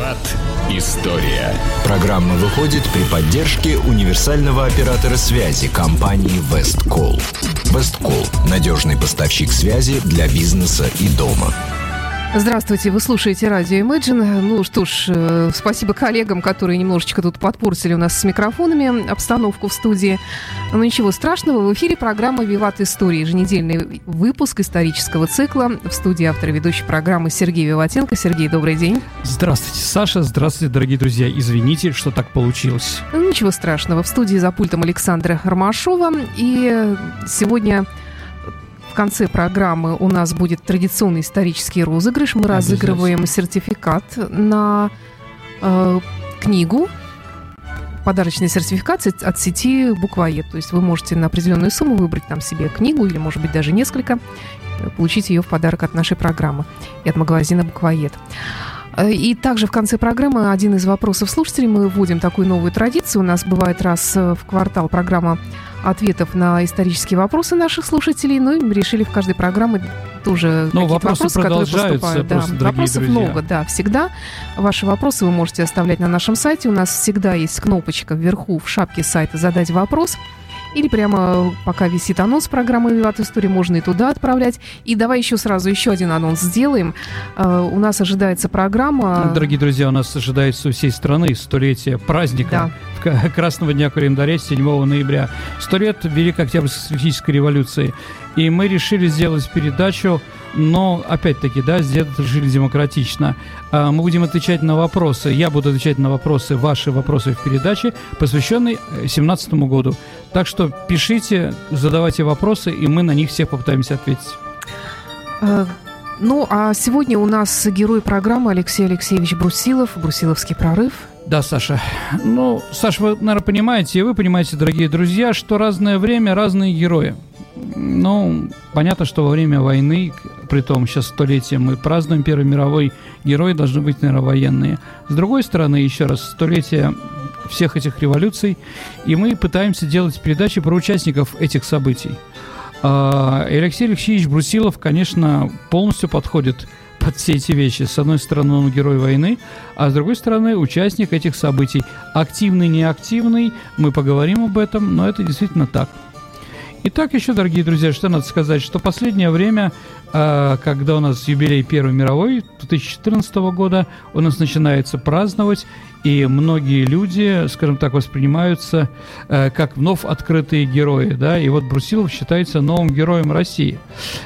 Виват История. Программа выходит при поддержке универсального оператора связи компании WestCall. WestCall – надежный поставщик связи для бизнеса и дома. Здравствуйте, вы слушаете радио Imagine. Ну что ж, спасибо коллегам, которые немножечко тут подпортили у нас с микрофонами обстановку в студии. Но ничего страшного, в эфире программа «Виват История», еженедельный выпуск исторического цикла. В студии автор и ведущий программы Сергей Виватенко. Сергей, добрый день. Здравствуйте, Саша. Здравствуйте, дорогие друзья. Извините, что так получилось. Ничего страшного. В студии за пультом Александра Ромашова. И сегодня... в конце программы у нас будет традиционный исторический розыгрыш. Мы разыгрываем сертификат на книгу, подарочный сертификат от сети «Буквоед». То есть вы можете на определенную сумму выбрать там себе книгу или, может быть, даже несколько, получить ее в подарок от нашей программы и от магазина «Буквоед». И также в конце программы один из вопросов слушателей. Мы вводим такую новую традицию. У нас бывает раз в квартал программа ответов на исторические вопросы наших слушателей. Ну и мы решили в каждой программе тоже какие-то вопросы, которые поступают. Да. Вопросов много, да, всегда. Ваши вопросы вы можете оставлять на нашем сайте. У нас всегда есть кнопочка вверху в шапке сайта «Задать вопрос». Или прямо пока висит анонс программы «Виват История», можно и туда отправлять. И давай еще сразу еще один анонс сделаем. У нас ожидается программа... Дорогие друзья, у нас ожидается у всей страны столетие праздника. Да. Красного дня календаря, 7 ноября. 100 лет Великой Октябрьской социалистической революции. И мы решили сделать передачу, но, опять-таки, да, жили демократично. Мы будем отвечать на вопросы. Я буду отвечать на вопросы, ваши вопросы в передаче, посвященной 2017 году. Так что пишите, задавайте вопросы, и мы на них всех попытаемся ответить. Ну, а сегодня у нас герой программы Алексей Алексеевич Брусилов, «Брусиловский прорыв». Да, Саша. Ну, Саша, вы, наверное, понимаете, и вы понимаете, дорогие друзья, что разное время, разные герои. Ну, понятно, что во время войны, при том сейчас столетие мы празднуем Первой мировой, герои должны быть, наверное, военные. С другой стороны, еще раз, столетие всех этих революций, и мы пытаемся делать передачи про участников этих событий. Алексей Алексеевич Брусилов, конечно, полностью подходит под все эти вещи. С одной стороны, он герой войны, а с другой стороны, участник этих событий. Активный, неактивный, мы поговорим об этом, но это действительно так. Итак, еще, дорогие друзья, что надо сказать, что последнее время, когда у нас юбилей Первой мировой 2014 года, у нас начинается праздновать, и многие люди, скажем так, воспринимаются как вновь открытые герои, да, и вот Брусилов считается новым героем России.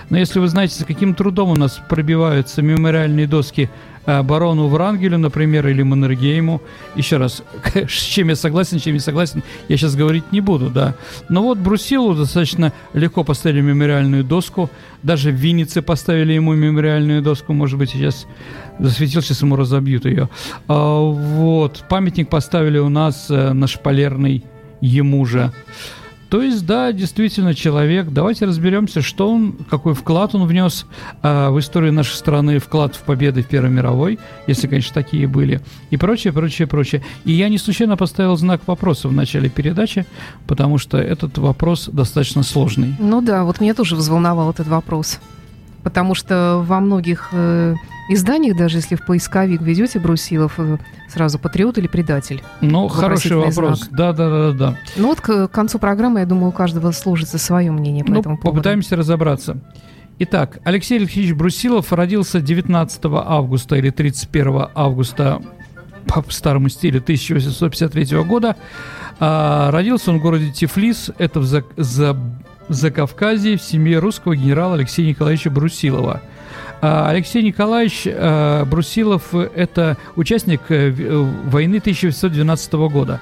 Но если вы знаете, с каким трудом у нас пробиваются мемориальные доски барону Врангелю, например, или Маннергейму. Еще раз, с чем я согласен, чем не согласен, я сейчас говорить не буду, да. Но вот Брусилову достаточно легко поставили мемориальную доску. Даже в Виннице поставили ему мемориальную доску. Может быть, сейчас засветил, сейчас ему разобьют ее. Вот, памятник поставили у нас на Шпалерной ему же. То есть, да, действительно, человек. Давайте разберемся, что он, какой вклад он внес в историю нашей страны, вклад в победы в Первой мировой, если, конечно, такие были, и прочее, прочее, прочее. И я не случайно поставил знак вопроса в начале передачи, потому что этот вопрос достаточно сложный. Ну да, вот меня тоже взволновал этот вопрос, потому что во многих изданиях, даже если в поисковик введете Брусилов, сразу патриот или предатель? Ну, хороший вопрос. Да. Ну вот к концу программы, я думаю, у каждого сложится свое мнение по этому поводу. Попытаемся разобраться. Итак, Алексей Алексеевич Брусилов родился 19 августа или 31 августа по старому стилю 1853 года. Родился он в городе Тифлис, это в Закавказье, в семье русского генерала Алексея Николаевича Брусилова. Алексей Николаевич Брусилов – это участник войны 1812 года.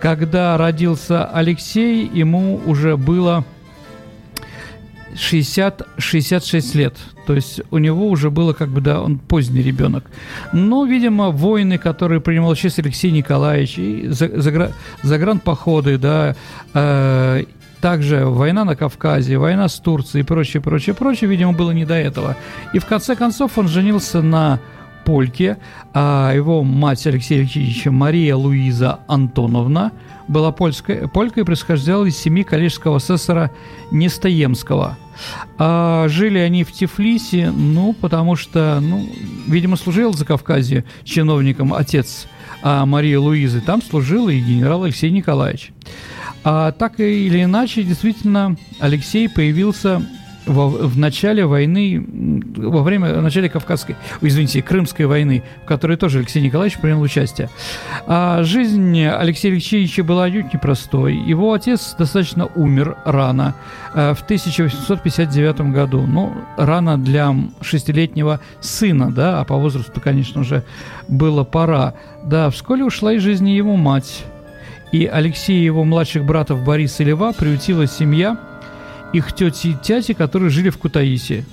Когда родился Алексей, ему уже было 66 лет. То есть у него уже было, как бы, да, он поздний ребенок. Но, видимо, войны, которые принимал участие Алексей Николаевич, и загранпоходы, да, также война на Кавказе, война с Турцией и прочее, видимо, было не до этого. И в конце концов он женился на польке, а его мать Алексея Алексеевича Мария Луиза Антоновна была полька и происходила из семьи коллежского асессора Нестоемского. А жили они в Тифлисе, потому что, видимо, служил за Кавказе чиновником отец Марии Луизы. Там служил и генерал Алексей Николаевич. А так или иначе, действительно, Алексей появился в начале войны, в начале Крымской войны, в которой тоже Алексей Николаевич принял участие. А жизнь Алексея Алексеевича была отнюдь непростой. Его отец достаточно умер рано, в 1859 году. Рано для шестилетнего сына, а по возрасту, конечно же, было пора. Да, вскоре ушла из жизни его мать. И Алексея и его младших братов Бориса и Льва приютила семья их тети и тяти, которые жили в Кутаиси.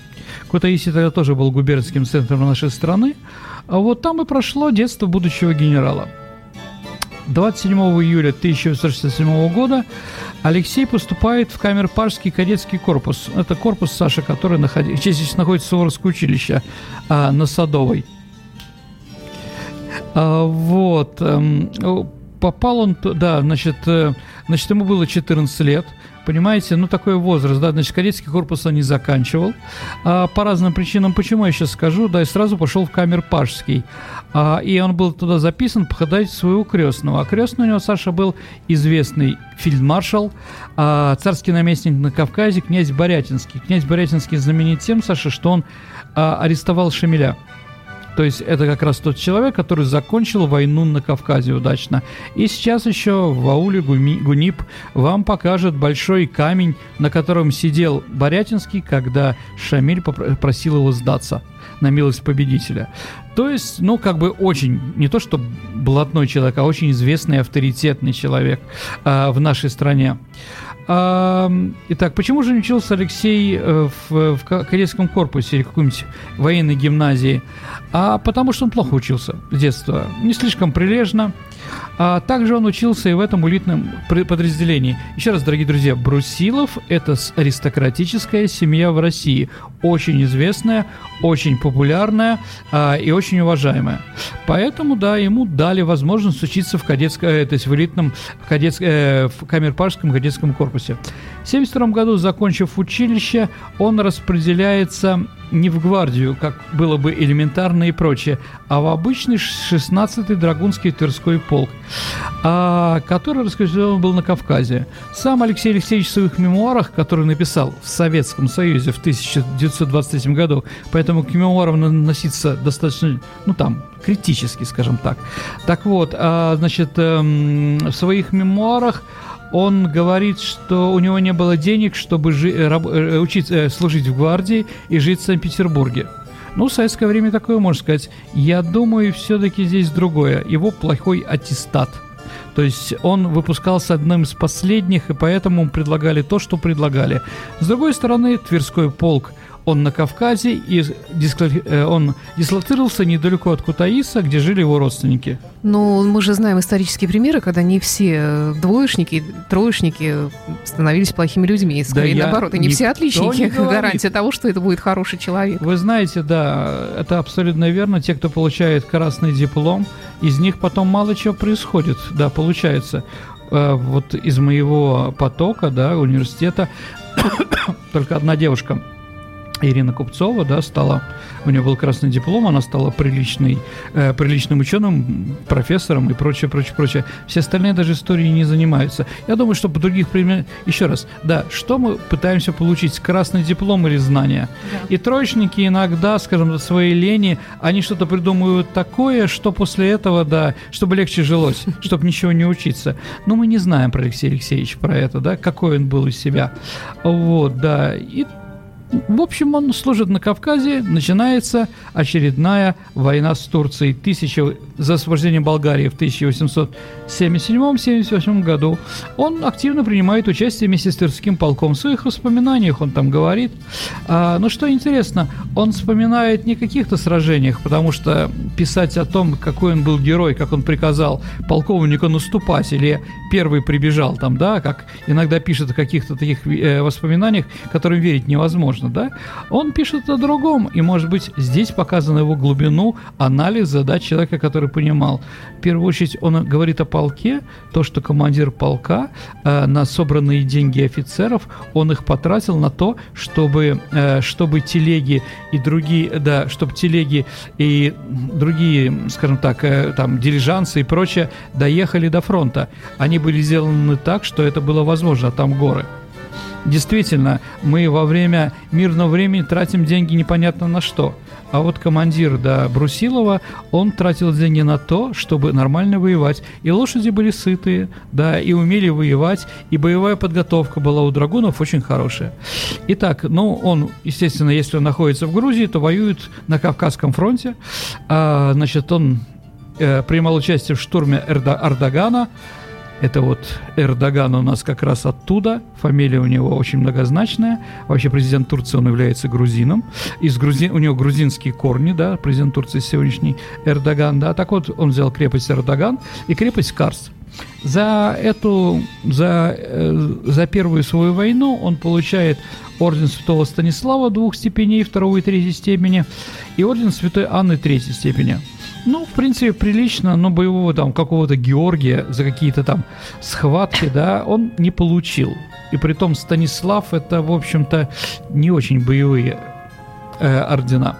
Кутаиси тогда тоже был губернским центром нашей страны. А вот там и прошло детство будущего генерала. 27 июля 1967 года Алексей поступает в Камерпажский кадетский корпус. Это корпус, Саша, который находится в Суворовском училище на Садовой. Попал он, ему было 14 лет. Понимаете, такой возраст, кадетский корпус он не заканчивал. По разным причинам, почему я сейчас скажу, и сразу пошел в Камерпажский. И он был туда записан по ходатайству своего крестного. А крестный у него, Саша, был известный фельдмаршал, царский наместник на Кавказе, князь Барятинский. Князь Барятинский знаменит тем, Саша, что он арестовал Шамиля. То есть это как раз тот человек, который закончил войну на Кавказе удачно. И сейчас еще в ауле Гунип вам покажет большой камень, на котором сидел Барятинский, когда Шамиль попросил его сдаться на милость победителя. То есть, очень, не то что блатной человек, а очень известный и авторитетный человек в нашей стране. Итак, почему же не учился Алексей в кадетском корпусе или какой-нибудь военной гимназии? Потому что он плохо учился с детства, не слишком прилежно. Также он учился и в этом элитном подразделении. Еще раз, дорогие друзья, Брусилов – это аристократическая семья в России. Очень известная, очень популярная и очень уважаемая. Поэтому, ему дали возможность учиться в Камерпажском кадетском корпусе. В 1972 году, закончив училище, он распределяется не в гвардию, как было бы элементарно и прочее, а в обычный 16-й драгунский Тверской полк, который расквартирован был на Кавказе. Сам Алексей Алексеевич в своих мемуарах, которые написал в Советском Союзе в 1923 году, поэтому к мемуарам относиться достаточно, критически, скажем так. Так вот, в своих мемуарах он говорит, что у него не было денег, чтобы служить в гвардии и жить в Санкт-Петербурге. В советское время такое можно сказать. Я думаю, все-таки здесь другое. Его плохой аттестат. То есть он выпускался одним из последних, и поэтому предлагали то, что предлагали. С другой стороны, Тверской полк, он на Кавказе, и он дислоцировался недалеко от Кутаиса, где жили его родственники. Но мы же знаем исторические примеры, когда не все двоечники, троечники становились плохими людьми. Скорее, наоборот, и не все отличники. Гарантия того, что это будет хороший человек. Вы знаете, это абсолютно верно. Те, кто получает красный диплом, из них потом мало чего происходит. Да, получается. Вот из моего потока, университета, только одна девушка, Ирина Купцова, у нее был красный диплом, она стала приличным ученым, профессором и прочее. Все остальные даже историей не занимаются. Я думаю, что по других примерах... Еще раз, что мы пытаемся получить? Красный диплом или знания? Да. И троечники иногда, скажем, за своей лени, они что-то придумывают такое, что после этого, чтобы легче жилось, чтобы ничего не учиться. Но мы не знаем про Алексея Алексеевича, про это, какой он был из себя. И в общем, он служит на Кавказе, начинается очередная война с Турцией за освобождение Болгарии в 1877-78 году. Он активно принимает участие вместе с Тверским полком. В своих воспоминаниях он там говорит. Но что интересно, он вспоминает не о каких-то сражениях, потому что писать о том, какой он был герой, как он приказал полковнику наступать или первый прибежал, как иногда пишет о каких-то таких воспоминаниях, которым верить невозможно. возможно, да, он пишет о другом, и, может быть, здесь показана его глубину, анализ задач человека, который понимал. В первую очередь, он говорит о полке, то, что командир полка на собранные деньги офицеров, он их потратил на то, чтобы телеги и другие, да, чтобы телеги и другие, скажем так, там, дилижансы и прочее доехали до фронта. Они были сделаны так, что это было возможно, а там горы. Действительно, мы во время мирного времени тратим деньги непонятно на что. А вот командир, да, Брусилова, он тратил деньги на то, чтобы нормально воевать. И лошади были сытые, да, и умели воевать, и боевая подготовка была у драгунов очень хорошая. Итак, ну, он, естественно, если он находится в Грузии, то воюет на Кавказском фронте. Значит, он принимал участие в штурме Ардагана. Это вот Эрдоган у нас как раз оттуда, фамилия у него очень многозначная. Вообще президент Турции, он является грузином. У него грузинские корни, да, президент Турции сегодняшний Эрдоган, да. Так вот, он взял крепость Эрдоган и крепость Карс. За первую свою войну он получает орден Святого Станислава 2 степеней, 2-й и 3-й степени, и орден Святой Анны 3-й степени. Ну, в принципе, прилично, но боевого там какого-то Георгия за какие-то там схватки, да, он не получил. И притом Станислав – это, в общем-то, не очень боевые ордена.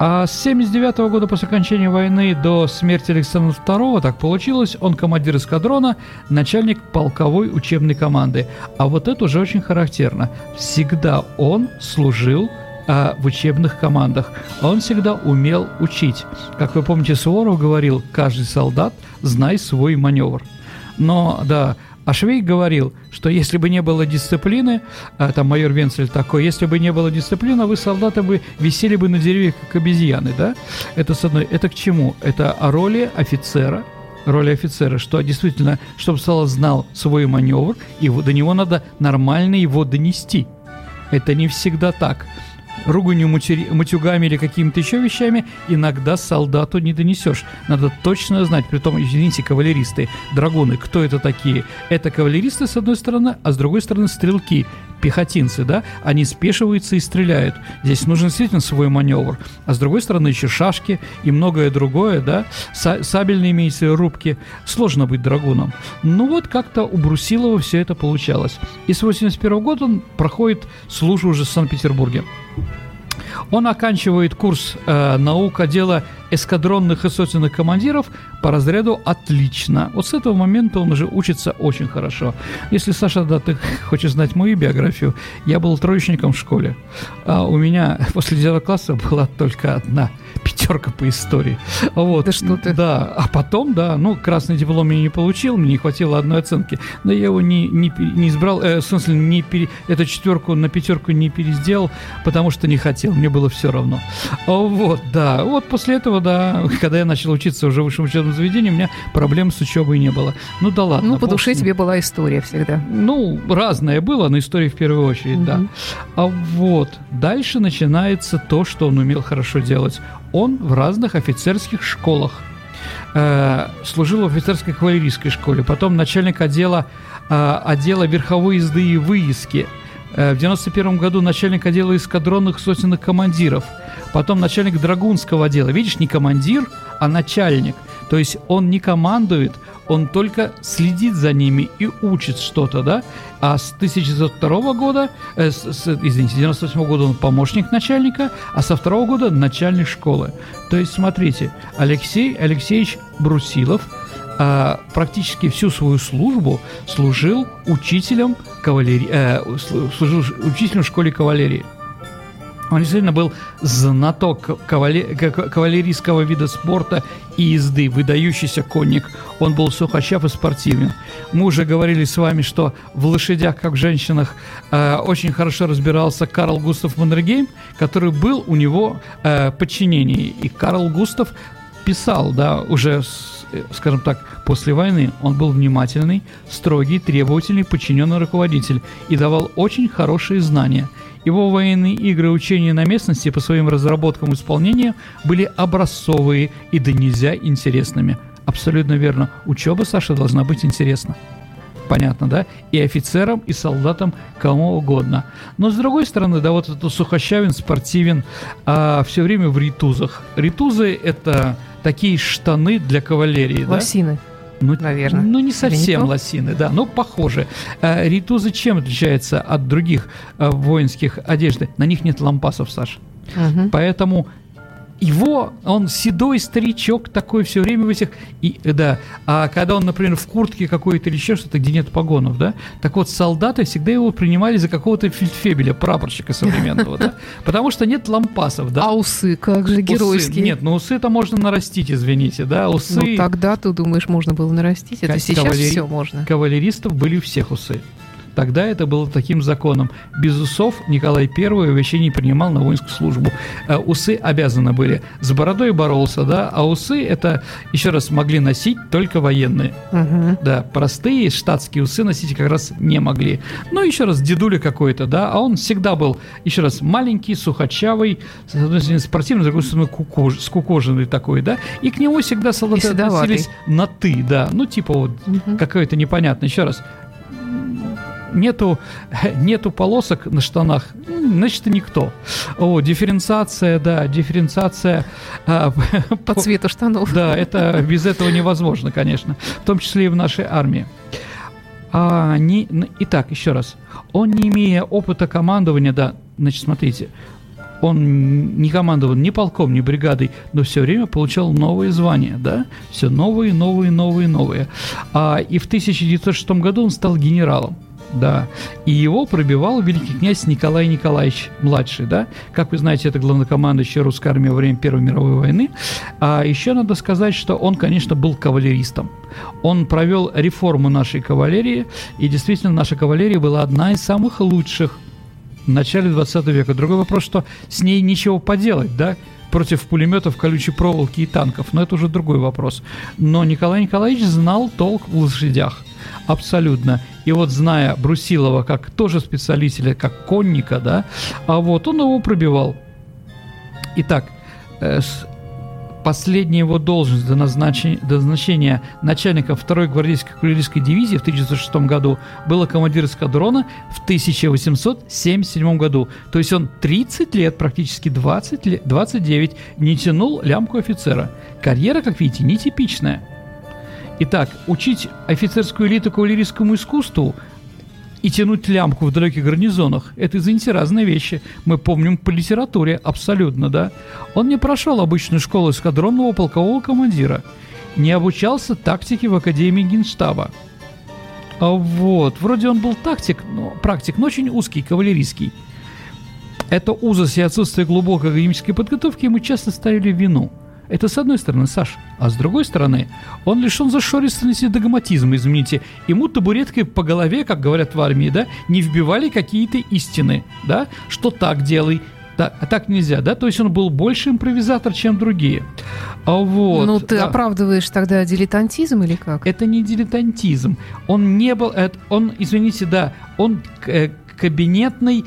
А с 1979 года после окончания войны до смерти Александра II, так получилось, он командир эскадрона, начальник полковой учебной команды. А вот это уже очень характерно. Всегда он служил в учебных командах. Он всегда умел учить. Как вы помните, Суворов говорил: «Каждый солдат, знай свой маневр». Но, да, Ашвей говорил, что если бы не было дисциплины, там майор Венцель такой, если бы не было дисциплины, вы, солдаты, бы висели бы на деревьях, как обезьяны, да? Это с одной... Это к чему? Это о роли офицера, что действительно, чтобы солдат знал свой маневр, и до него надо нормально его донести. Это не всегда так. Руганью, матюгами или какими-то еще вещами иногда солдату не донесешь. Надо точно знать, притом, извините, кавалеристы, драгуны, кто это такие? Это кавалеристы, с одной стороны, а с другой стороны, стрелки, пехотинцы, да? Они спешиваются и стреляют. Здесь нужен действительно свой маневр. А с другой стороны, еще шашки и многое другое, да? Сабельные имеются, рубки. Сложно быть драгуном. Ну вот как-то у Брусилова все это получалось. И с 1981 года он проходит службу уже в Санкт-Петербурге. Он оканчивает курс наук отдела эскадронных и сотенных командиров по разряду «Отлично». Вот с этого момента он уже учится очень хорошо. Если, Саша, да, ты хочешь знать мою биографию, я был троечником в школе. А у меня после 9 класса была только одна пятерка по истории. Вот. Да что ты? Да. А потом, да, ну, красный диплом я не получил, мне не хватило одной оценки. Но я его не избрал, в смысле, эту четверку на пятерку не пересделал, потому что не хотел. Мне было все равно. Вот, да. Вот после этого, да, когда я начал учиться уже в высшем учебном заведении, у меня проблем с учебой не было. Ну да ладно. Ну, по душе тебе была история всегда. Ну, разное было, но история в первую очередь, да. А вот дальше начинается то, что он умел хорошо делать. Он в разных офицерских школах. Служил в офицерской кавалерийской школе, потом начальник отдела верховой езды и выездки. В 1991 году начальник отдела эскадронных сотенных командиров, потом начальник драгунского отдела. Видишь, не командир, а начальник. То есть он не командует, он только следит за ними и учит что-то, да? А с 1902 года, извините, с 1998 года он помощник начальника, а со 2 года начальник школы. То есть, смотрите, Алексей Алексеевич Брусилов практически всю свою службу служил учителем в школе кавалерии. Он действительно был знаток кавалерийского вида спорта и езды, выдающийся конник. Он был сухощав и спортивен. Мы уже говорили с вами, что в лошадях, как в женщинах, очень хорошо разбирался Карл Густав Маннергейм, который был у него в подчинении. И Карл Густав писал, да, уже, скажем так, после войны он был внимательный, строгий, требовательный, подчиненный руководитель и давал очень хорошие знания. Его военные игры и учения на местности по своим разработкам и исполнению были образцовые и до нельзя интересными. Абсолютно верно. Учеба, Саша, должна быть интересна. понятно, да, и офицерам, и солдатам, кому угодно. Но, с другой стороны, да, вот этот сухощавин, спортивен, все время в ритузах. Ритузы – это такие штаны для кавалерии, да? Лосины. Ну, наверное. Ну, не совсем лосины, да, но похоже. Ритузы чем отличаются от других воинских одежды? На них нет лампасов, Саш. Угу. Поэтому его, он седой старичок такой все время в этих... И, да, а когда он, например, в куртке какой-то или еще что-то, где нет погонов, да, так вот солдаты всегда его принимали за какого-то фельдфебеля, прапорщика современного, да, потому что нет лампасов, да. А усы, как же геройские. Нет, ну усы-то можно нарастить, извините, да, усы... Ну тогда, ты думаешь, можно было нарастить, это сейчас все можно. Кавалеристов были у всех усы. Тогда это было таким законом. Без усов Николай I вообще не принимал на воинскую службу. Усы обязаны были. С бородой боролся, да, а усы это, еще раз, могли носить только военные. Угу. Да, простые штатские усы носить как раз не могли. Ну, еще раз, дедуля какой-то, да, а он всегда был, еще раз, маленький, сухочавый, с одной стороны спортивный, с другой стороны скукоженный такой, да, и к нему всегда солдаты относились на «ты», да, ну, типа вот угу. какое-то непонятное, еще раз, Нету полосок на штанах, значит, ты никто. О, дифференциация, да, по цвету штанов. Да, это без этого невозможно, конечно, в том числе и в нашей армии. Итак, еще раз. Он, не имея опыта командования, да, значит, смотрите, он не командовал ни полком, ни бригадой, но все время получал новые звания, да, все новые. И в 1906 году он стал генералом. Да, и его пробивал великий князь Николай Николаевич младший, да. Как вы знаете, это главнокомандующий русской армией во время Первой мировой войны. А еще надо сказать, что он, конечно, был кавалеристом. Он провел реформу нашей кавалерии, и действительно наша кавалерия была одна из самых лучших в начале 20 века. Другой вопрос, что с ней ничего поделать, да, против пулеметов, колючей проволоки и танков. Но это уже другой вопрос. Но Николай Николаевич знал толк в лошадях. Абсолютно. И вот, зная Брусилова как тоже специалиста, как конника, да, а вот он его пробивал. Итак, последняя его должность до назначения начальника 2-й гвардейской кавалерийской дивизии в 1906 году была командир эскадрона в 1877 году. То есть он 30 лет, практически 29, не тянул лямку офицера. Карьера, как видите, нетипичная. Итак, учить офицерскую элиту кавалерийскому искусству и тянуть лямку в далеких гарнизонах – это, извините, разные вещи. Мы помним по литературе абсолютно, да? Он не прошел обычную школу эскадронного полкового командира, не обучался тактике в Академии Генштаба. Вот, вроде он был практик, но очень узкий, кавалерийский. Эта узость и отсутствие глубокой академической подготовки ему часто ставили в вину. Это с одной стороны, Саш, а с другой стороны, он лишен зашористости догматизма, извините. Ему табуреткой по голове, как говорят в армии, да, не вбивали какие-то истины, да, что так делай, да, а так нельзя, да, то есть он был больше импровизатор, чем другие. А вот, ну, ты да. оправдываешь тогда дилетантизм или как? Это не дилетантизм, он не был, он, извините, да, он кабинетный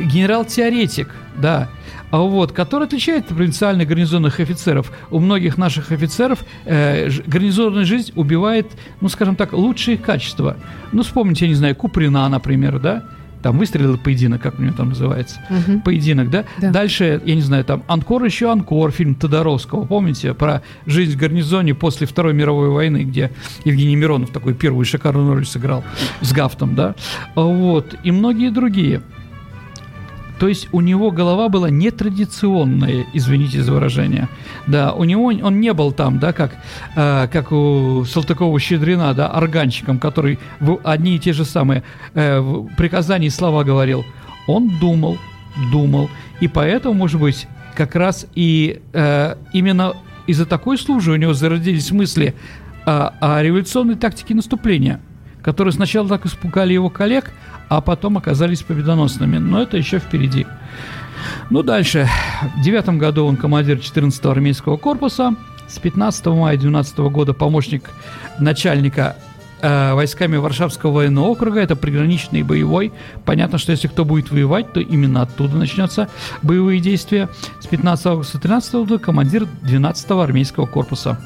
генерал-теоретик, да, вот, который отличает от провинциальных гарнизонных офицеров. У многих наших офицеров гарнизонная жизнь убивает, ну, скажем так, лучшие качества. Ну, вспомните, я не знаю, Куприна, например, да? Там выстрелы, поединок, как у него там называется. Угу. Поединок, да? Да? Дальше, я не знаю, там «Анкор еще Анкор», фильм Тодоровского, помните? Про жизнь в гарнизоне после Второй мировой войны, где Евгений Миронов такой первую шикарную роль сыграл с Гафтом, да? Вот, и многие другие. То есть у него голова была нетрадиционная, извините за выражение. Да, у него он не был там, да, как у Салтыкова-Щедрина, да, органщиком, который в одни и те же самые приказания и слова говорил. Он думал, и поэтому, может быть, как раз и именно из-за такой службы у него зародились мысли о революционной тактике наступления, которые сначала так испугали его коллег, а потом оказались победоносными. Но это еще впереди. Ну, дальше. В 9 году он командир 14-го армейского корпуса. С 15 мая 19 года помощник начальника войсками Варшавского военного округа. Это приграничный боевой. Понятно, что если кто будет воевать, то именно оттуда начнется боевые действия. С 15 августа 13 года командир 12-го армейского корпуса.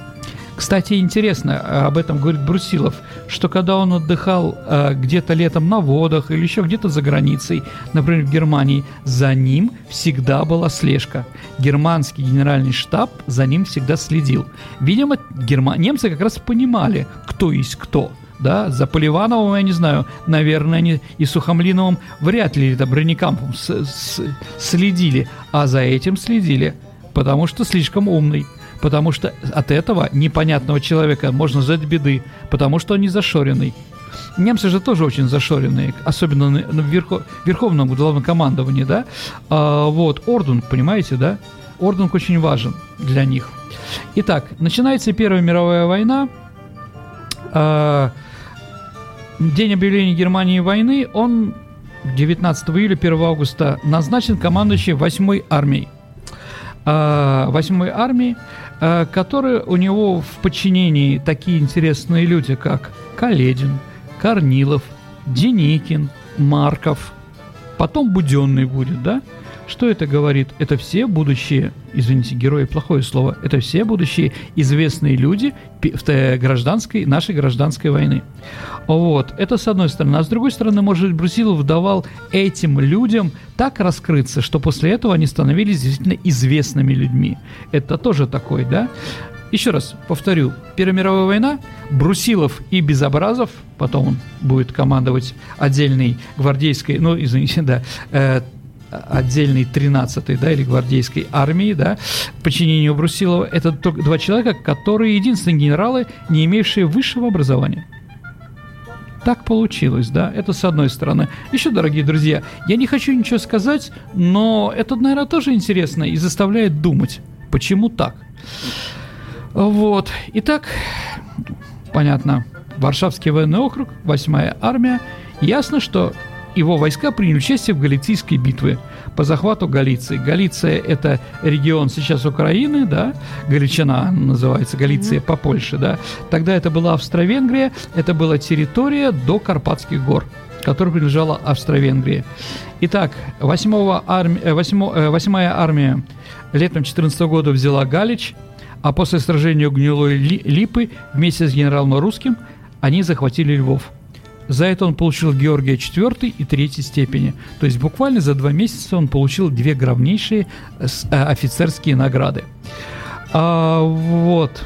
Кстати, интересно, об этом говорит Брусилов, что когда он отдыхал где-то летом на водах или еще где-то за границей, например, в Германии, за ним всегда была слежка. Германский генеральный штаб за ним всегда следил. Видимо, немцы как раз понимали, кто есть кто. Да, за Поливановым, я не знаю, наверное, они и Сухомлиновым вряд ли, это Бронникампом следили, а за этим следили, потому что слишком умный, потому что от этого непонятного человека можно ждать беды, потому что он не зашоренный. Немцы же тоже очень зашоренные, особенно в Верховном главнокомандовании, да, вот, Ордунг, понимаете, да, Ордунг очень важен для них. Итак, начинается Первая мировая война. День объявления Германии войны, он 19 июля, 1 августа назначен командующим 8-й армией. 8-й армией, которая у него в подчинении такие интересные люди, как Каледин, Корнилов, Деникин, Марков, потом Буденный будет, да? Что это говорит? Это все будущие, извините, герои, плохое слово, это все будущие известные люди нашей гражданской войны. Вот, это с одной стороны. А с другой стороны, может быть, Брусилов давал этим людям так раскрыться, что после этого они становились действительно известными людьми. Это тоже такой, да? Еще раз повторю, Первая мировая война, Брусилов и Безобразов, потом он будет командовать отдельной гвардейской, отдельной 13-й, да, или гвардейской армии, да, подчинению Брусилова, это только два человека, которые единственные генералы, не имевшие высшего образования. Так получилось, да, это с одной стороны. Еще, дорогие друзья, я не хочу ничего сказать, но это, наверное, тоже интересно и заставляет думать, почему так. Вот, итак, понятно, Варшавский военный округ, 8-я армия, ясно, что его войска приняли участие в Галицийской битве по захвату Галиции. Галиция – это регион сейчас Украины, да, Галичина называется, Галиция по Польше, да. Тогда это была Австро-Венгрия, это была территория до Карпатских гор, которая принадлежала Австро-Венгрии. Итак, 8-я армия летом 14 года взяла Галич, а после сражения у Гнилой Липы вместе с генералом Русским они захватили Львов. За это он получил Георгия IV и III степени. То есть буквально за 2 месяца он получил 2 главнейшие офицерские награды. Вот.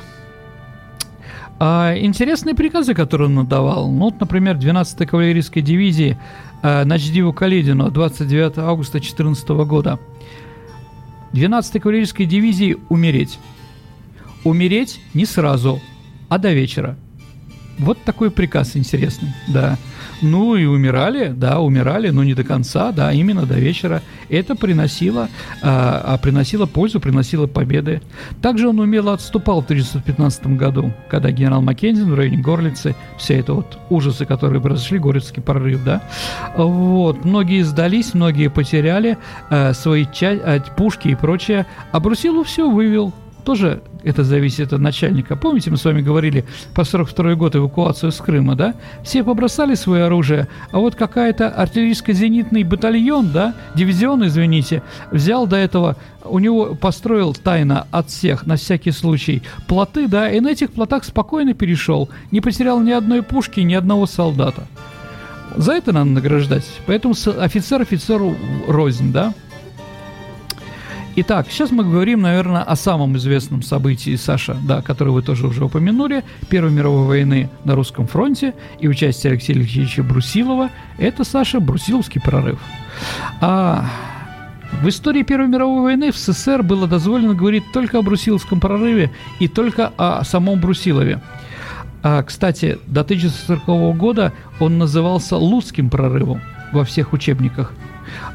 Интересные приказы, которые он отдавал. Ну, вот, например, 12-й кавалерийской дивизии начдиву Каледину 29 августа 14 года. 12-й кавалерийской дивизии умереть. Умереть не сразу, а до вечера. Вот такой приказ интересный, да. Ну и умирали, но не до конца, да, именно до вечера. Это приносило пользу, приносило победы. Также он умело отступал в 1915 году, когда генерал Маккензин в районе Горлицы, все это вот ужасы, которые произошли, Горлицкий прорыв, да. Вот, многие сдались, многие потеряли свои пушки и прочее, а Брусилов все вывел. Тоже это зависит от начальника. Помните, мы с вами говорили по 1942 год эвакуацию с Крыма, да? Все побросали свое оружие, а вот какая-то артиллерийско-зенитный батальон, да, дивизион, извините, взял до этого, у него построил тайно от всех, на всякий случай, плоты, да, и на этих плотах спокойно перешел, не потерял ни одной пушки, ни одного солдата. За это надо награждать, поэтому офицер офицеру рознь, да? Итак, сейчас мы говорим, наверное, о самом известном событии, Саша, да, которое вы тоже уже упомянули, Первой мировой войны на Русском фронте и участие Алексея Алексеевича Брусилова. Это, Саша, Брусиловский прорыв. В истории Первой мировой войны в СССР было дозволено говорить только о Брусиловском прорыве и только о самом Брусилове. Кстати, до 1940 года он назывался Луцким прорывом во всех учебниках.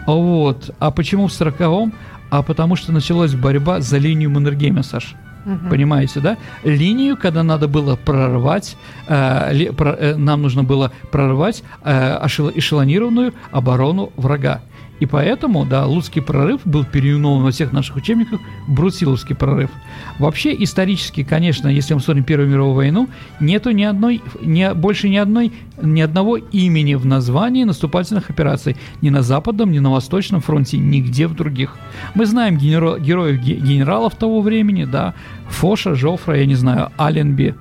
Вот. А почему в 1940-м? А потому что началась борьба за линию Маннергейма, Саш. Угу. Понимаете, да? Линию, когда надо было прорвать, нам нужно было прорвать эшелонированную оборону врага. И поэтому, да, Луцкий прорыв был переименован во всех наших учебниках Брусиловский прорыв. Вообще, исторически, конечно, если мы смотрим Первую мировую войну, нету ни одной, ни одного имени в названии наступательных операций. Ни на Западном, ни на Восточном фронте, нигде в других. Мы знаем героев генералов того времени, да, Фоша, Жофра, я не знаю, Аленби,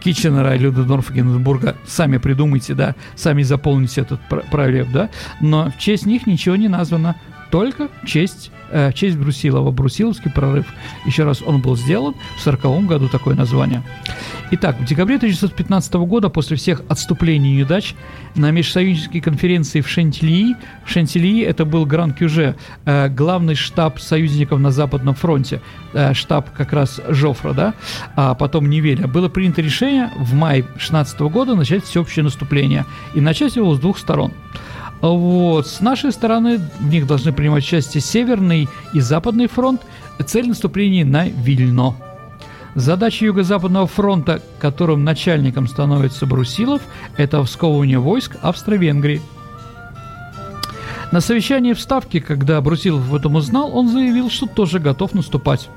Китченера и Людендорфа, Гинденбурга, сами придумайте, да, сами заполните этот прорыв, да, но в честь них ничего не названо, только в честь Брусилова, Брусиловский прорыв. Еще раз, он был сделан в 1940 году, такое название. Итак, в декабре 1915 года, после всех отступлений и неудач, на межсоюзнической конференции в Шантильи, это был Гран-Кюже, главный штаб союзников на Западном фронте, штаб как раз Жофра, да, а потом Невеля, было принято решение в мае 1916 года начать всеобщее наступление и начать его с двух сторон. Вот. С нашей стороны в них должны принимать участие Северный и Западный фронт. Цель наступления на Вильно. Задача Юго-Западного фронта, которым начальником становится Брусилов, это сковывание войск Австро-Венгрии. На совещании в Ставке, когда Брусилов об этом узнал, он заявил, что тоже готов наступать.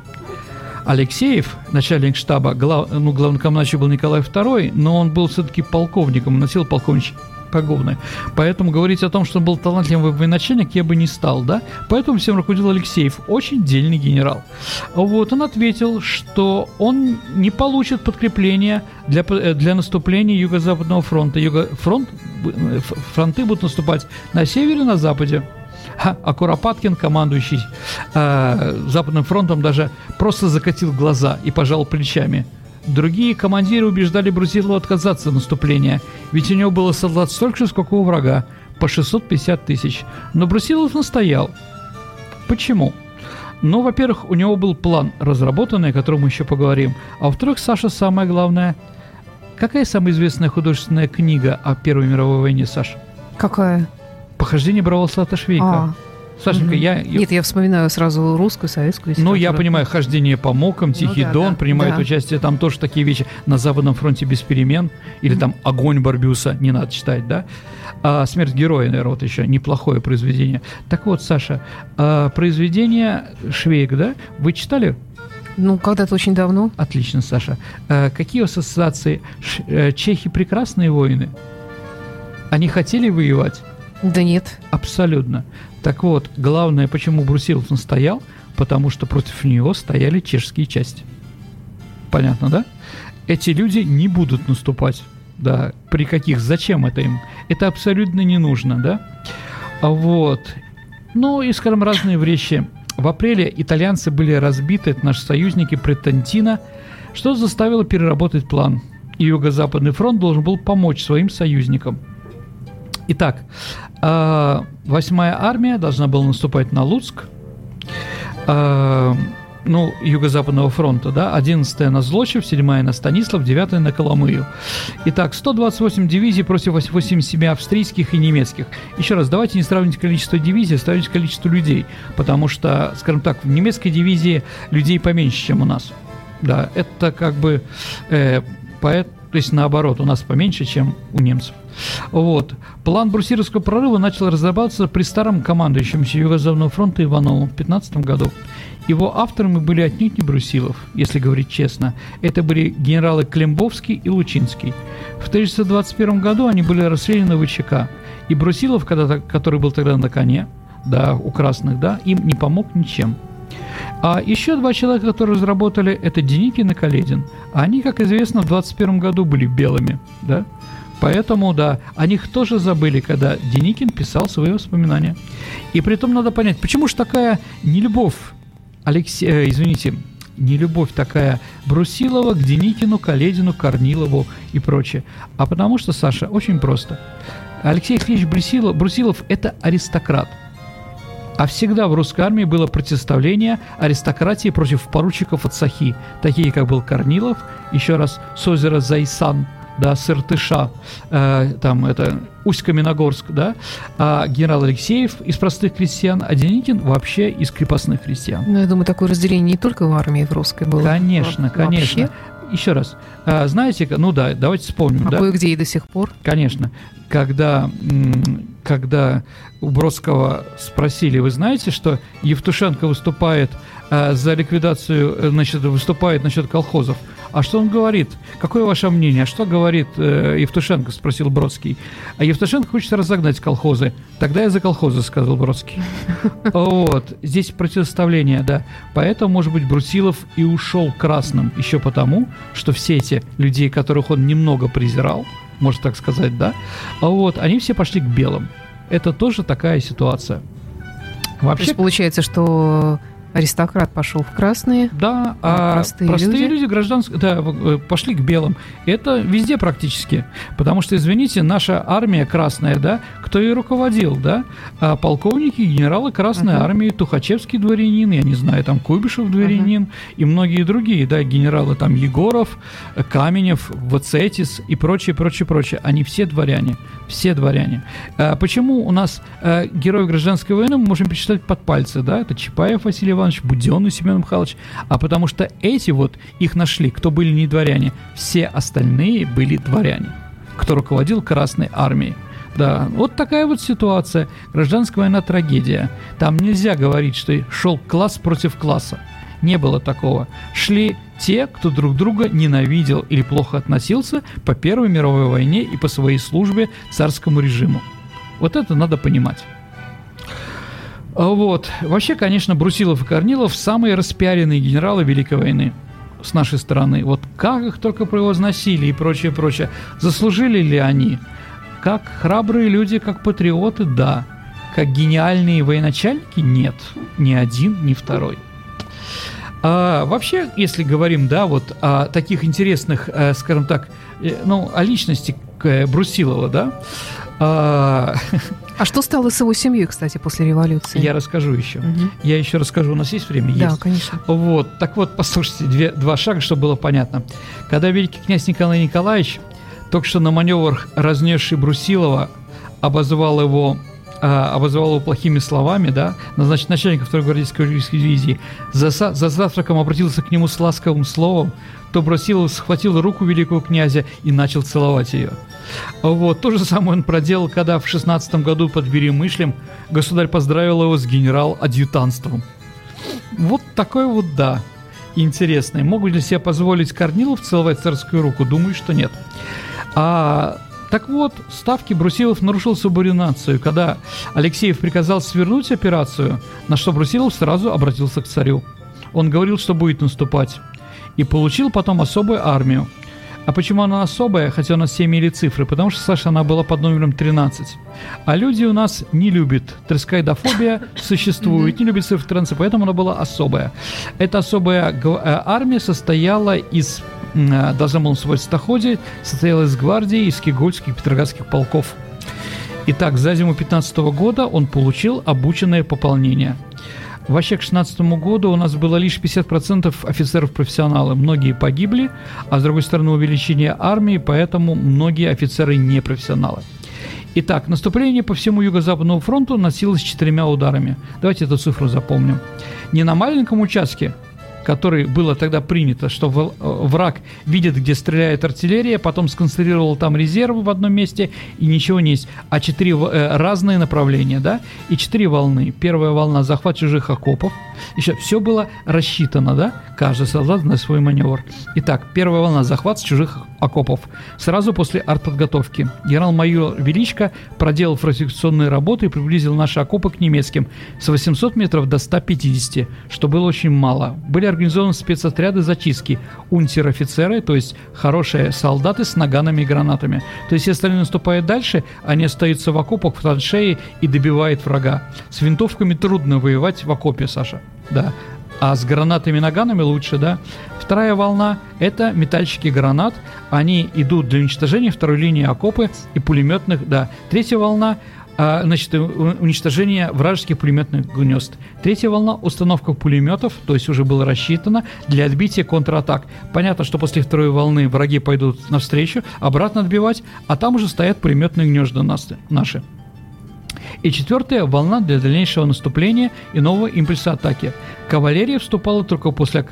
Алексеев, начальник штаба, главнокомандующий был Николай II, но он был все-таки полковником, носил полковничий погоны. Поэтому говорить о том, что он был талантливым военачальник, я бы не стал, да? Поэтому всем руководил Алексеев, очень дельный генерал. Вот, он ответил, что он не получит подкрепления для наступления Юго-Западного фронта. Фронты будут наступать на севере и на западе. А Куропаткин, командующий Западным фронтом, даже просто закатил глаза и пожал плечами. Другие командиры убеждали Брусилова отказаться от наступления, ведь у него было солдат столько же, сколько у врага, по 650 тысяч. Но Брусилов настоял. Почему? Ну, во-первых, у него был план разработанный, о котором мы еще поговорим. А во-вторых, Саша, самое главное. Какая самая известная художественная книга о Первой мировой войне, Саша? Какая? «Похождение Бравослата Швейка». Сашенька, Нет, я вспоминаю сразу русскую, советскую. Ну, я понимаю, «Хождение по мокам», «Тихий Дон», принимает участие, там тоже такие вещи. «На Западном фронте без перемен», или там «Огонь Барбюса», не надо читать, да? А, «Смерть героя», наверное, вот еще неплохое произведение. Так вот, Саша, произведение Швейк, да? Вы читали? Ну, когда-то очень давно. Отлично, Саша. Какие ассоциации? Чехи прекрасные воины. Они хотели воевать? Да нет. Абсолютно. Так вот, главное, почему Брусилов настоял, потому что против него стояли чешские части. Понятно, да? Эти люди не будут наступать. Да, при каких? Зачем это им? Это абсолютно не нужно, да? Вот. Ну и, скажем, разные вещи. В апреле итальянцы были разбиты, это наши союзники, при Тантино, что заставило переработать план. И Юго-Западный фронт должен был помочь своим союзникам. Итак, 8-я армия должна была наступать на Луцк, ну, Юго-Западного фронта, да, 11-я на Злочев, 7-я на Станислав, 9-я на Коломыю. Итак, 128 дивизий против 87 австрийских и немецких. Еще раз, давайте не сравнивать количество дивизий, а сравнивать количество людей, потому что, скажем так, в немецкой дивизии людей поменьше, чем у нас. Да, это как бы... то есть, наоборот, у нас поменьше, чем у немцев. Вот. План Брусиловского прорыва начал разрабатываться при старом командующем Юго-Западного фронта Иванову в 1915 году. Его авторами были отнюдь не Брусилов, если говорить честно. Это были генералы Климбовский и Лучинский. В 1921 году они были расстреляны в ВЧК. И Брусилов, который был тогда на коне, да, у красных, да, им не помог ничем. А еще два человека, которые разработали, это Деникин и Каледин. Они, как известно, в 1921 году были белыми, да? Поэтому, да, о них тоже забыли, когда Деникин писал свои воспоминания. И притом надо понять, почему же такая нелюбовь, нелюбовь такая Брусилова к Деникину, Каледину, Корнилову и прочее. А потому что, Саша, очень просто. Алексей Николаевич Брусилов – это аристократ. А всегда в русской армии было противоставление аристократии против поручиков от Сахи, такие как был Корнилов, еще раз, с озера Зайсан, да, с Иртыша, там это Усть-Каменогорск, да, а генерал Алексеев из простых крестьян, а Деникин вообще из крепостных крестьян. Ну, я думаю, такое разделение не только в армии в русской было. Конечно, конечно. еще раз, знаете, ну да, давайте вспомним. А да? Кое-где и до сих пор. Конечно. Когда у Бродского спросили, вы знаете, что Евтушенко выступает за ликвидацию, значит, выступает насчет колхозов. А что он говорит? Какое ваше мнение? А что говорит Евтушенко? Спросил Бродский. А Евтушенко хочет разогнать колхозы. Тогда я за колхозы, сказал Бродский. Вот. Здесь противоставление, да. Поэтому, может быть, Брусилов и ушел красным еще потому, что все эти людей, которых он немного презирал, можно так сказать, да, вот, они все пошли к белым. Это тоже такая ситуация. Вообще, то есть получается, что... Аристократ пошел в красные, да, а простые люди гражданские, да, пошли к белым. Это везде практически, потому что, извините, наша армия красная, да, кто ее руководил, да, полковники, генералы Красной армии, Тухачевский дворянин, я не знаю, там Куйбышев дворянин и многие другие, да, генералы там Егоров, Каменев, Вацетис и прочее, прочее, прочее. Они все дворяне, все дворяне. Почему у нас героев гражданской войны мы можем перечислять под пальцы, да, это Чапаев Василий Иванович, Буденный Семен Михайлович, а потому что эти вот, их нашли, кто были не дворяне, все остальные были дворяне, кто руководил Красной армией. Да, вот такая вот ситуация. Гражданская война – трагедия. Там нельзя говорить, что шел класс против класса. Не было такого. Шли те, кто друг друга ненавидел или плохо относился по Первой мировой войне и по своей службе царскому режиму. Вот это надо понимать. Вот. Вообще, конечно, Брусилов и Корнилов – самые распиаренные генералы Великой войны с нашей стороны. Вот как их только превозносили и прочее, прочее. Заслужили ли они? Как храбрые люди, как патриоты – да. Как гениальные военачальники – нет. Ни один, ни второй. А вообще, если говорим, да, вот о таких интересных, скажем так, ну, о личности Брусилова, да, а что стало с его семьей, кстати, после революции? Я расскажу еще. Я еще расскажу. У нас есть время? Да, есть. Конечно. Вот. Так вот, послушайте, два шага, чтобы было понятно. Когда великий князь Николай Николаевич, только что на маневрах, разнесший Брусилова, обозвал его плохими словами, да, назначил начальником 2-й гвардейской кавалерийской дивизии, за завтраком обратился к нему с ласковым словом, то Брусилов схватил руку великого князя и начал целовать ее. Вот, то же самое он проделал, когда в 16-м году под Беремышлем государь поздравил его с генерал-адъютантством. Вот такой вот, да, интересный. Могут ли себе позволить Корнилов целовать царскую руку? Думаю, что нет. Так вот, в Ставке Брусилов нарушил субординацию, когда Алексеев приказал свернуть операцию, на что Брусилов сразу обратился к царю. Он говорил, что будет наступать, и получил потом особую армию. А почему она особая, хотя у нас 7 или цифры? Потому что, Саша, она была под номером 13. А люди у нас не любят. Трескайдофобия существует, не любят цифры 13, поэтому она была особая. Эта особая армия состояла из... должна была наступать в Стаходе, состояла из гвардии, из кигольских и петроградских полков. Итак, за зиму 15 года он получил обученное пополнение. Вообще, к 16 году у нас было лишь 50% офицеров-профессионалы. Многие погибли, а с другой стороны увеличение армии, поэтому многие офицеры не профессионалы. Итак, наступление по всему Юго-Западному фронту носилось 4 ударами. Давайте эту цифру запомним. Не на маленьком участке, который было тогда принято, что враг видит, где стреляет артиллерия, потом сконцентрировал там резервы в одном месте, и ничего не есть. А 4 разные направления, да, и 4 волны. Первая волна – захват чужих окопов. Еще все было рассчитано, да, каждый солдат на свой маневр. Итак, первая волна – захват чужих окопов. Сразу после артподготовки генерал-майор Величко проделал фортификационные работы и приблизил наши окопы к немецким с 800 метров до 150, что было очень мало. Были организованы спецотряды зачистки, унтер-офицеры, то есть хорошие солдаты с наганами и гранатами. То есть, если они наступают дальше, они остаются в окопах, в траншеи и добивают врага. С винтовками трудно воевать в окопе, Саша, да. А с гранатами и наганами лучше, да. Вторая волна – это метальщики гранат. Они идут для уничтожения второй линии окопы и пулеметных, да. Третья волна – значит, уничтожение вражеских пулеметных гнезд. Третья волна – установка пулеметов, то есть уже было рассчитано, для отбития контратак. Понятно, что после второй волны враги пойдут навстречу, обратно отбивать, а там уже стоят пулеметные гнезда наши. И четвертая волна для дальнейшего наступления и нового импульса атаки. Кавалерия вступала только после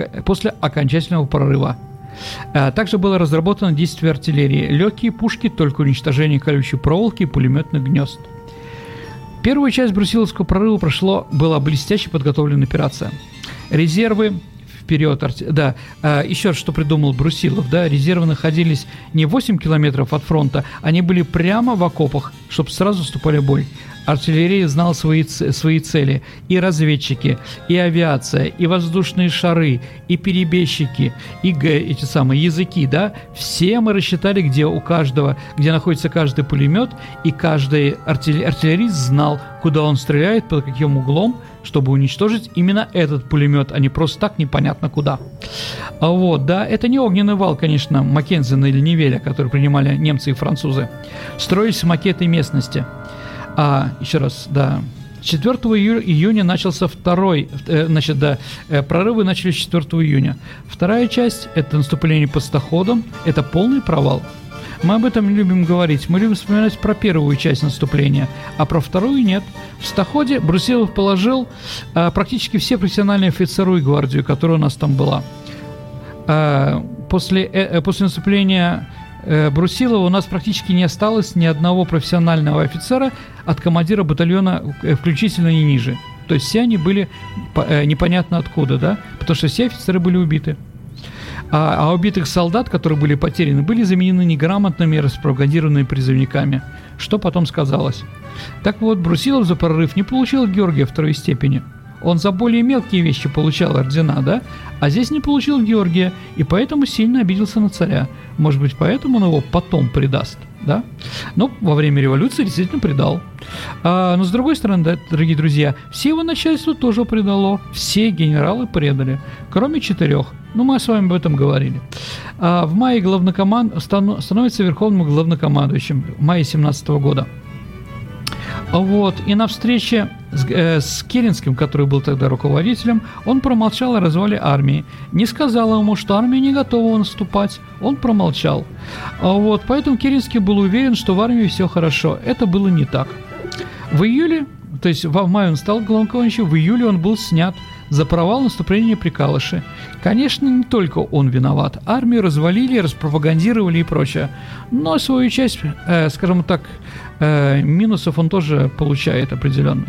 окончательного прорыва. Также было разработано действие артиллерии. Легкие пушки, только уничтожение колючей проволоки и пулеметных гнезд. Первая часть Брусиловского прорыва была блестяще подготовлена операция. Резервы вперед. Еще что придумал Брусилов. Резервы находились не 8 километров от фронта, они были прямо в окопах, чтобы сразу вступали в бой. Артиллерия знала свои цели. И разведчики, и авиация, и воздушные шары, и перебежчики, и эти самые языки, Все мы рассчитали, где находится каждый пулемет, и каждый артиллерист знал, куда он стреляет, под каким углом, чтобы уничтожить именно этот пулемет, а не просто так непонятно куда. Это не огненный вал, конечно, Маккензена или Невеля, который принимали немцы и французы. Строились макеты местности. Еще раз. 4 июня начался прорывы начались 4 июня. Вторая часть – это наступление под Стоходом, это полный провал. Мы об этом не любим говорить, мы любим вспоминать про первую часть наступления, а про вторую нет. В Стоходе Брусилов положил практически все профессиональные офицеры и гвардию, которая у нас там была. После наступления Брусилова у нас практически не осталось ни одного профессионального офицера от командира батальона, включительно и ниже. То есть все они были непонятно откуда, потому что все офицеры были убиты. А убитых солдат, которые были потеряны, были заменены неграмотными и распропагандированными призывниками, что потом сказалось. Так вот, Брусилов за прорыв не получил Георгия второй степени. Он за более мелкие вещи получал ордена, а здесь не получил Георгия, и поэтому сильно обиделся на царя. Может быть, поэтому он его потом предаст, Но во время революции действительно предал. Но с другой стороны, дорогие друзья, все его начальство тоже предало, все генералы предали, кроме 4. Мы с вами об этом говорили. В мае становится верховным главнокомандующим, в мае 1917 года. И на встрече с Керенским, который был тогда руководителем, он промолчал о развале армии. Не сказал ему, что армия не готова наступать. Он промолчал. Поэтому Керенский был уверен, что в армии все хорошо. Это было не так. В июле, то есть в мае он стал главнокомандующим, в июле он был снят за провал наступления при Калаше. Конечно, не только он виноват. Армию развалили, распропагандировали и прочее. Но свою часть, минусов он тоже получает определенно.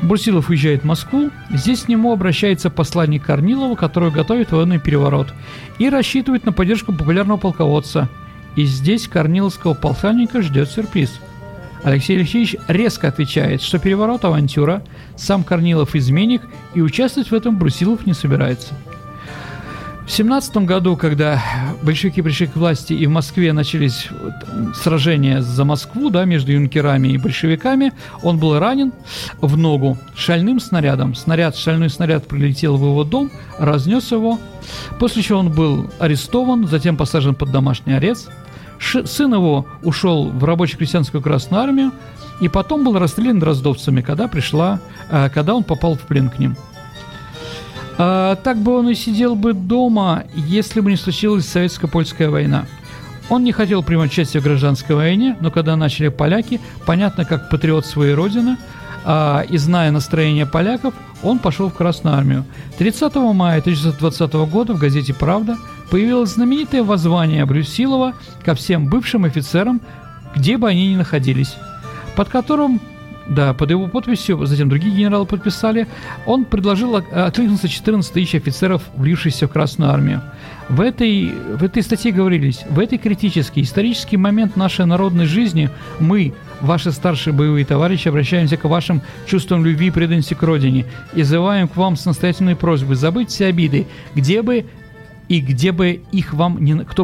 Брусилов уезжает в Москву. Здесь к нему обращается посланник Корнилова, который готовит военный переворот и рассчитывает на поддержку популярного полководца. И здесь корниловского посланника ждет сюрприз. Алексей Алексеевич резко отвечает, что переворот – авантюра, сам Корнилов – изменник, и участвовать в этом Брусилов не собирается. В 1917 году, когда большевики пришли к власти и в Москве начались сражения за Москву, между юнкерами и большевиками, он был ранен в ногу шальным снарядом. Шальной снаряд прилетел в его дом, разнес его, после чего он был арестован, затем посажен под домашний арест. Сын его ушел в рабоче-крестьянскую Красную Армию и потом был расстрелян дроздовцами, когда он попал в плен к ним. Так бы он и сидел бы дома, если бы не случилась советско-польская война. Он не хотел принимать участие в гражданской войне, но когда начали поляки, понятно, как патриот своей родины, и зная настроение поляков, он пошел в Красную Армию. 30 мая 1920 года в газете «Правда» появилось знаменитое воззвание Брусилова ко всем бывшим офицерам, где бы они ни находились, под которым... под его подписью, затем другие генералы подписали, он предложил откликнуться 14 тысяч офицеров, влившихся в Красную Армию. В этой статье говорилось, в этой критический, исторический момент нашей народной жизни мы, ваши старшие боевые товарищи, обращаемся к вашим чувствам любви и преданности к родине и зываем к вам с настоятельной просьбой забыть все обиды, кто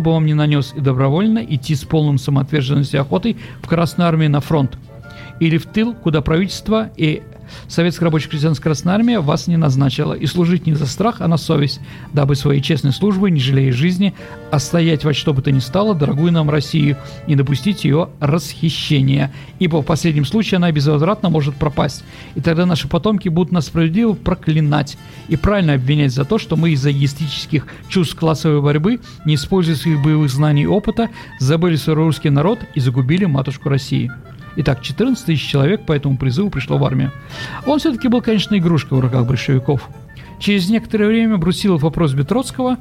бы вам не нанес, и добровольно идти с полным самоотверженностью и охотой в Красную Армию на фронт или в тыл, куда правительство и Советская рабоче-крестьянская Красная Армия вас не назначила, и служить не за страх, а на совесть, дабы своей честной службой, не жалея жизни, отстоять во что бы то ни стало дорогую нам Россию, не допустить ее расхищения, ибо в последнем случае она безвозвратно может пропасть, и тогда наши потомки будут нас справедливо проклинать и правильно обвинять за то, что мы из-за эгоистических чувств классовой борьбы, не используя своих боевых знаний и опыта, забыли свой русский народ и загубили матушку России». Итак, 14 тысяч человек по этому призыву пришло в армию. Он все-таки был, конечно, игрушкой в руках большевиков. Через некоторое время Брусилов по просьбе Троцкого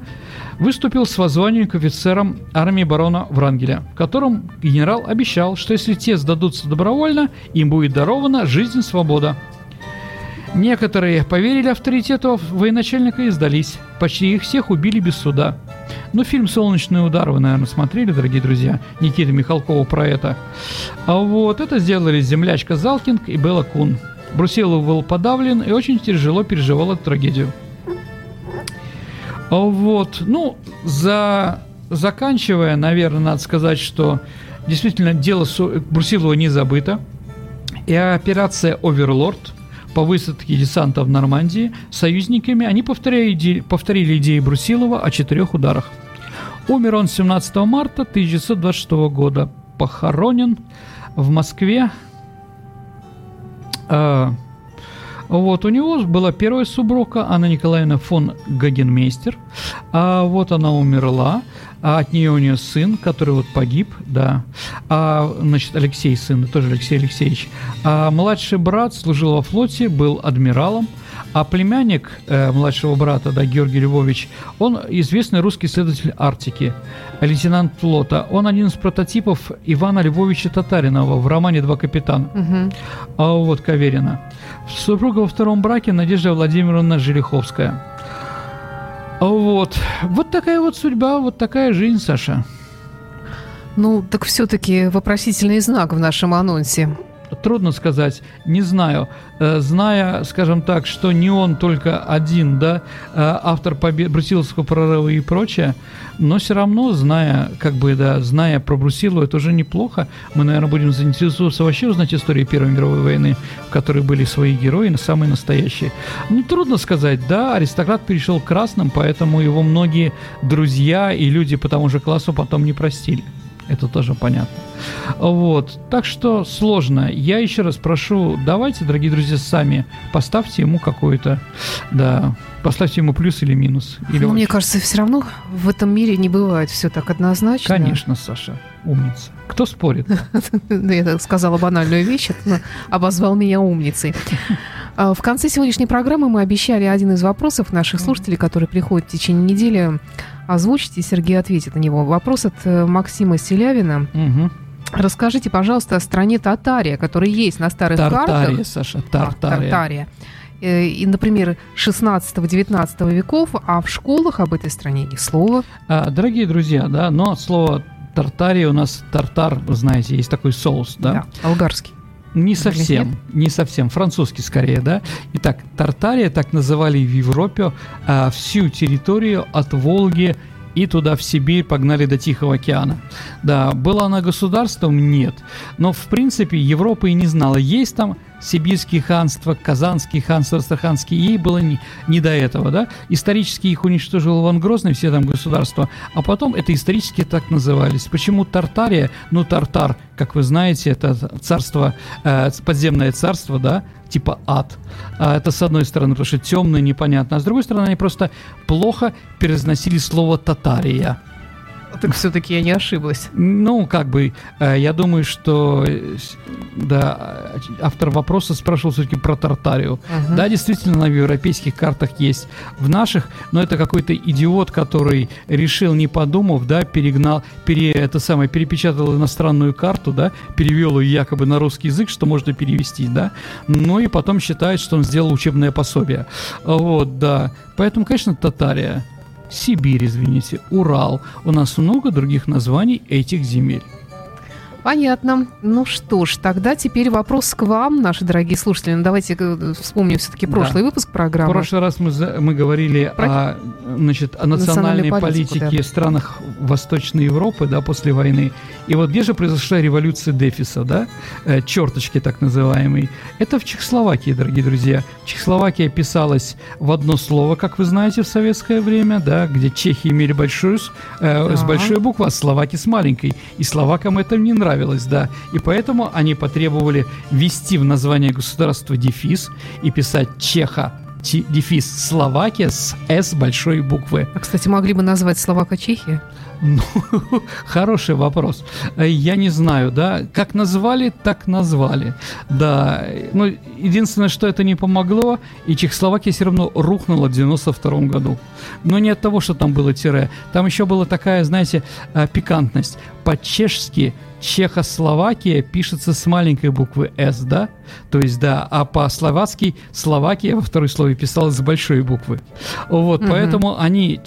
выступил с воззванием к офицерам армии барона Врангеля, в котором генерал обещал, что если те сдадутся добровольно, им будет дарована жизнь и свобода. Некоторые поверили авторитету военачальника и сдались. Почти их всех убили без суда. Ну, фильм «Солнечный удар» вы, наверное, смотрели, дорогие друзья, Никиты Михалкова про это. А вот это сделали землячка Залкинг и Белла Кун. Брусилов был подавлен и очень тяжело переживал эту трагедию. А вот, ну, заканчивая, наверное, надо сказать, что действительно дело Брусилова не забыто. И операция «Оверлорд» по высадке десанта в Нормандии союзниками, они повторили идеи Брусилова о 4 ударах. Умер он 17 марта 1926 года. Похоронен в Москве. Вот у него была первая супруга Анна Николаевна фон Гагенмейстер. А вот она умерла. А от нее у нее сын, который вот погиб, да. А, значит, Алексей, сын, тоже Алексей Алексеевич. А младший брат служил во флоте, был адмиралом. А племянник младшего брата, да, Георгий Львович, он известный русский исследователь Арктики, лейтенант флота. Он один из прототипов Ивана Львовича Татаринова в романе «Два капитана». Угу. А вот Каверина. Супруга во втором браке Надежда Владимировна Желиховская. Вот. Вот такая вот судьба, вот такая жизнь, Саша. Ну, так все-таки вопросительный знак в нашем анонсе. Трудно сказать, не знаю. Зная, скажем так, что не он только один, да, автор Брусиловского прорыва и прочее, но все равно, зная, как бы, да, зная про Брусилова, это уже неплохо. Мы, наверное, будем заинтересоваться вообще узнать историю Первой мировой войны, в которой были свои герои, самые настоящие. Ну, трудно сказать, да, аристократ перешел к красным, поэтому его многие друзья и люди по тому же классу потом не простили. Это тоже понятно. Вот. Так что сложно. Я еще раз прошу, давайте, дорогие друзья, сами поставьте ему какой-то, да, поставьте ему плюс или минус. Или мне кажется, все равно в этом мире не бывает все так однозначно. Конечно, Саша, умница. Кто спорит? Я сказала банальную вещь, обозвал меня умницей. В конце сегодняшней программы мы обещали один из вопросов наших слушателей, который приходит в течение недели, озвучить, и Сергей ответит на него. Вопрос от Максима Селявина. Угу. Расскажите, пожалуйста, о стране Татария, которая есть на старых Тартария, картах. Тартария, Саша, Тартария. Тартария. И, например, 16-19 веков, а в школах об этой стране ни слова. Дорогие друзья, да, но слово Тартария у нас, тартар, вы знаете, есть такой соус, да? Да, болгарский. Не совсем, не совсем. Французский скорее, да? Итак, Тартария, так называли в Европе всю территорию от Волги и туда в Сибирь погнали до Тихого океана. Да, была она государством? Нет. Но, в принципе, Европа и не знала, есть там Сибирские ханства, Казанские ханства, Астраханские, ей было не до этого, да? Исторически их уничтожил Иван Грозный, все там государства, а потом это исторически так назывались. Почему Тартария? Ну, Тартар, как вы знаете, это царство, подземное царство, да, типа ад. Это с одной стороны, потому что темное, непонятно, а с другой стороны, они просто плохо переносили слово «татария». Так все-таки я не ошиблась. Ну, как бы, я думаю, что да, автор вопроса спрашивал все-таки про Тартарию. Uh-huh. Да, действительно, на европейских картах есть, в наших, но это какой-то идиот, который решил, не подумав, да, перепечатал иностранную карту, да, перевел ее якобы на русский язык, что можно перевести, да, ну и потом считает, что он сделал учебное пособие. Вот, да. Поэтому, конечно, Татария. Сибирь, извините, Урал. У нас много других названий этих земель. Понятно. Ну что ж, тогда теперь вопрос к вам, наши дорогие слушатели. Ну, давайте вспомним все-таки прошлый выпуск программы. В прошлый раз мы говорили о национальной политике странах Восточной Европы, да, после войны. И вот где же произошла революция Дефиса, да, черточки так называемой. Это в Чехословакии, дорогие друзья. Чехословакия писалась в одно слово, как вы знаете, в советское время, да, где чехи имели большую, с большой буквы, а словаки с маленькой. И словакам это не нравится. Да, и поэтому они потребовали ввести в название государства дефис и писать Чеха дефис Словакия с С большой буквы. А, кстати, могли бы назвать Словако-Чехия? Ну, хороший вопрос. Я не знаю, да. Как назвали, так назвали. Да. Ну, единственное, что это не помогло, и Чехословакия все равно рухнула в 92-м году. Но не от того, что там было тире. Там еще была такая, знаете, пикантность. По-чешски Чехословакия пишется с маленькой буквы «С», да? То есть, да, а по-словацки Словакия во второй слове писалась с большой буквы. Вот, поэтому они,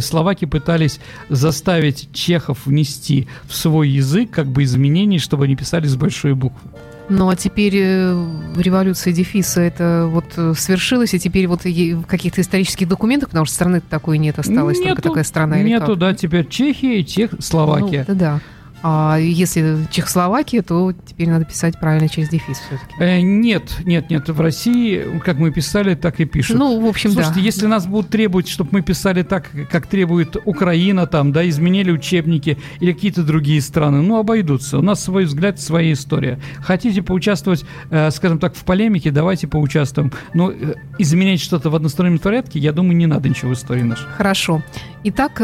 словаки пытались заставить чехов внести в свой язык как бы изменения, чтобы они писали с большой буквы. Ну, а теперь революция дефиса, это вот свершилось, и теперь вот в каких-то исторических документах, потому что страны-то такой нет, осталась только такая страна или нету, как? Да, теперь Чехия и Чехословакия. Ну, да. А если Чехословакия, то теперь надо писать правильно через дефис все-таки. Нет. В России, как мы писали, так и пишут. Ну, в общем, слушайте, да. Слушайте, если нас будут требовать, чтобы мы писали так, как требует Украина, там, да, изменили учебники или какие-то другие страны, ну, обойдутся. У нас свой взгляд, своя история. Хотите поучаствовать, скажем так, в полемике, давайте поучаствуем. Но изменять что-то в одностороннем порядке, я думаю, не надо ничего в истории нашей. Хорошо. Итак,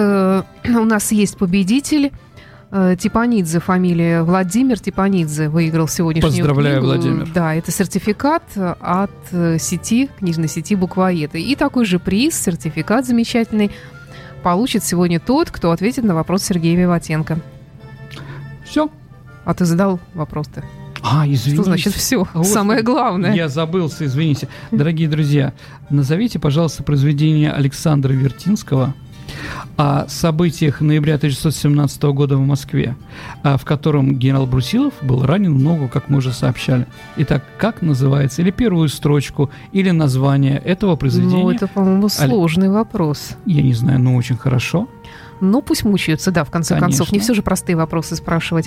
у нас есть победитель. Типанидзе, фамилия Владимир Типанидзе, выиграл сегодняшнюю книгу. Поздравляю, Владимир. Да, это сертификат от сети, книжной сети «Буквоед». И такой же приз, сертификат замечательный, получит сегодня тот, кто ответит на вопрос Сергея Виватенко. Все. А ты задал вопрос-то? А, извините. Что значит все? А вот самое главное. Я забылся, извините. Дорогие друзья, назовите, пожалуйста, произведение Александра Вертинского о событиях ноября 1917 года в Москве, в котором генерал Брусилов был ранен в ногу, как мы уже сообщали. Итак, как называется, или первую строчку, или название этого произведения? Ну, это, по-моему, сложный вопрос. Я не знаю, но очень хорошо. Ну, пусть мучаются, да, в конце концов. Не все же простые вопросы спрашивать.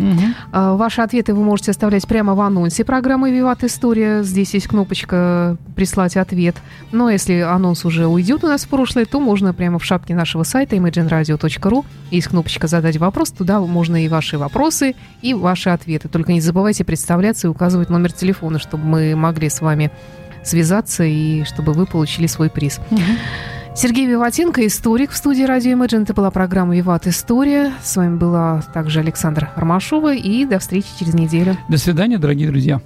Ваши ответы вы можете оставлять прямо в анонсе программы «Виват История». Здесь есть кнопочка «Прислать ответ». Но если анонс уже уйдет у нас в прошлое, то можно прямо в шапке нашего сайта imagineradio.ru. Есть кнопочка «Задать вопрос». Туда можно и ваши вопросы, и ваши ответы. Только не забывайте представляться и указывать номер телефона, чтобы мы могли с вами связаться и чтобы вы получили свой приз. Сергей Виватенко, историк в студии «Радио Imagine». Это была программа «Виват История». С вами была также Александра Ромашова. И до встречи через неделю. До свидания, дорогие друзья.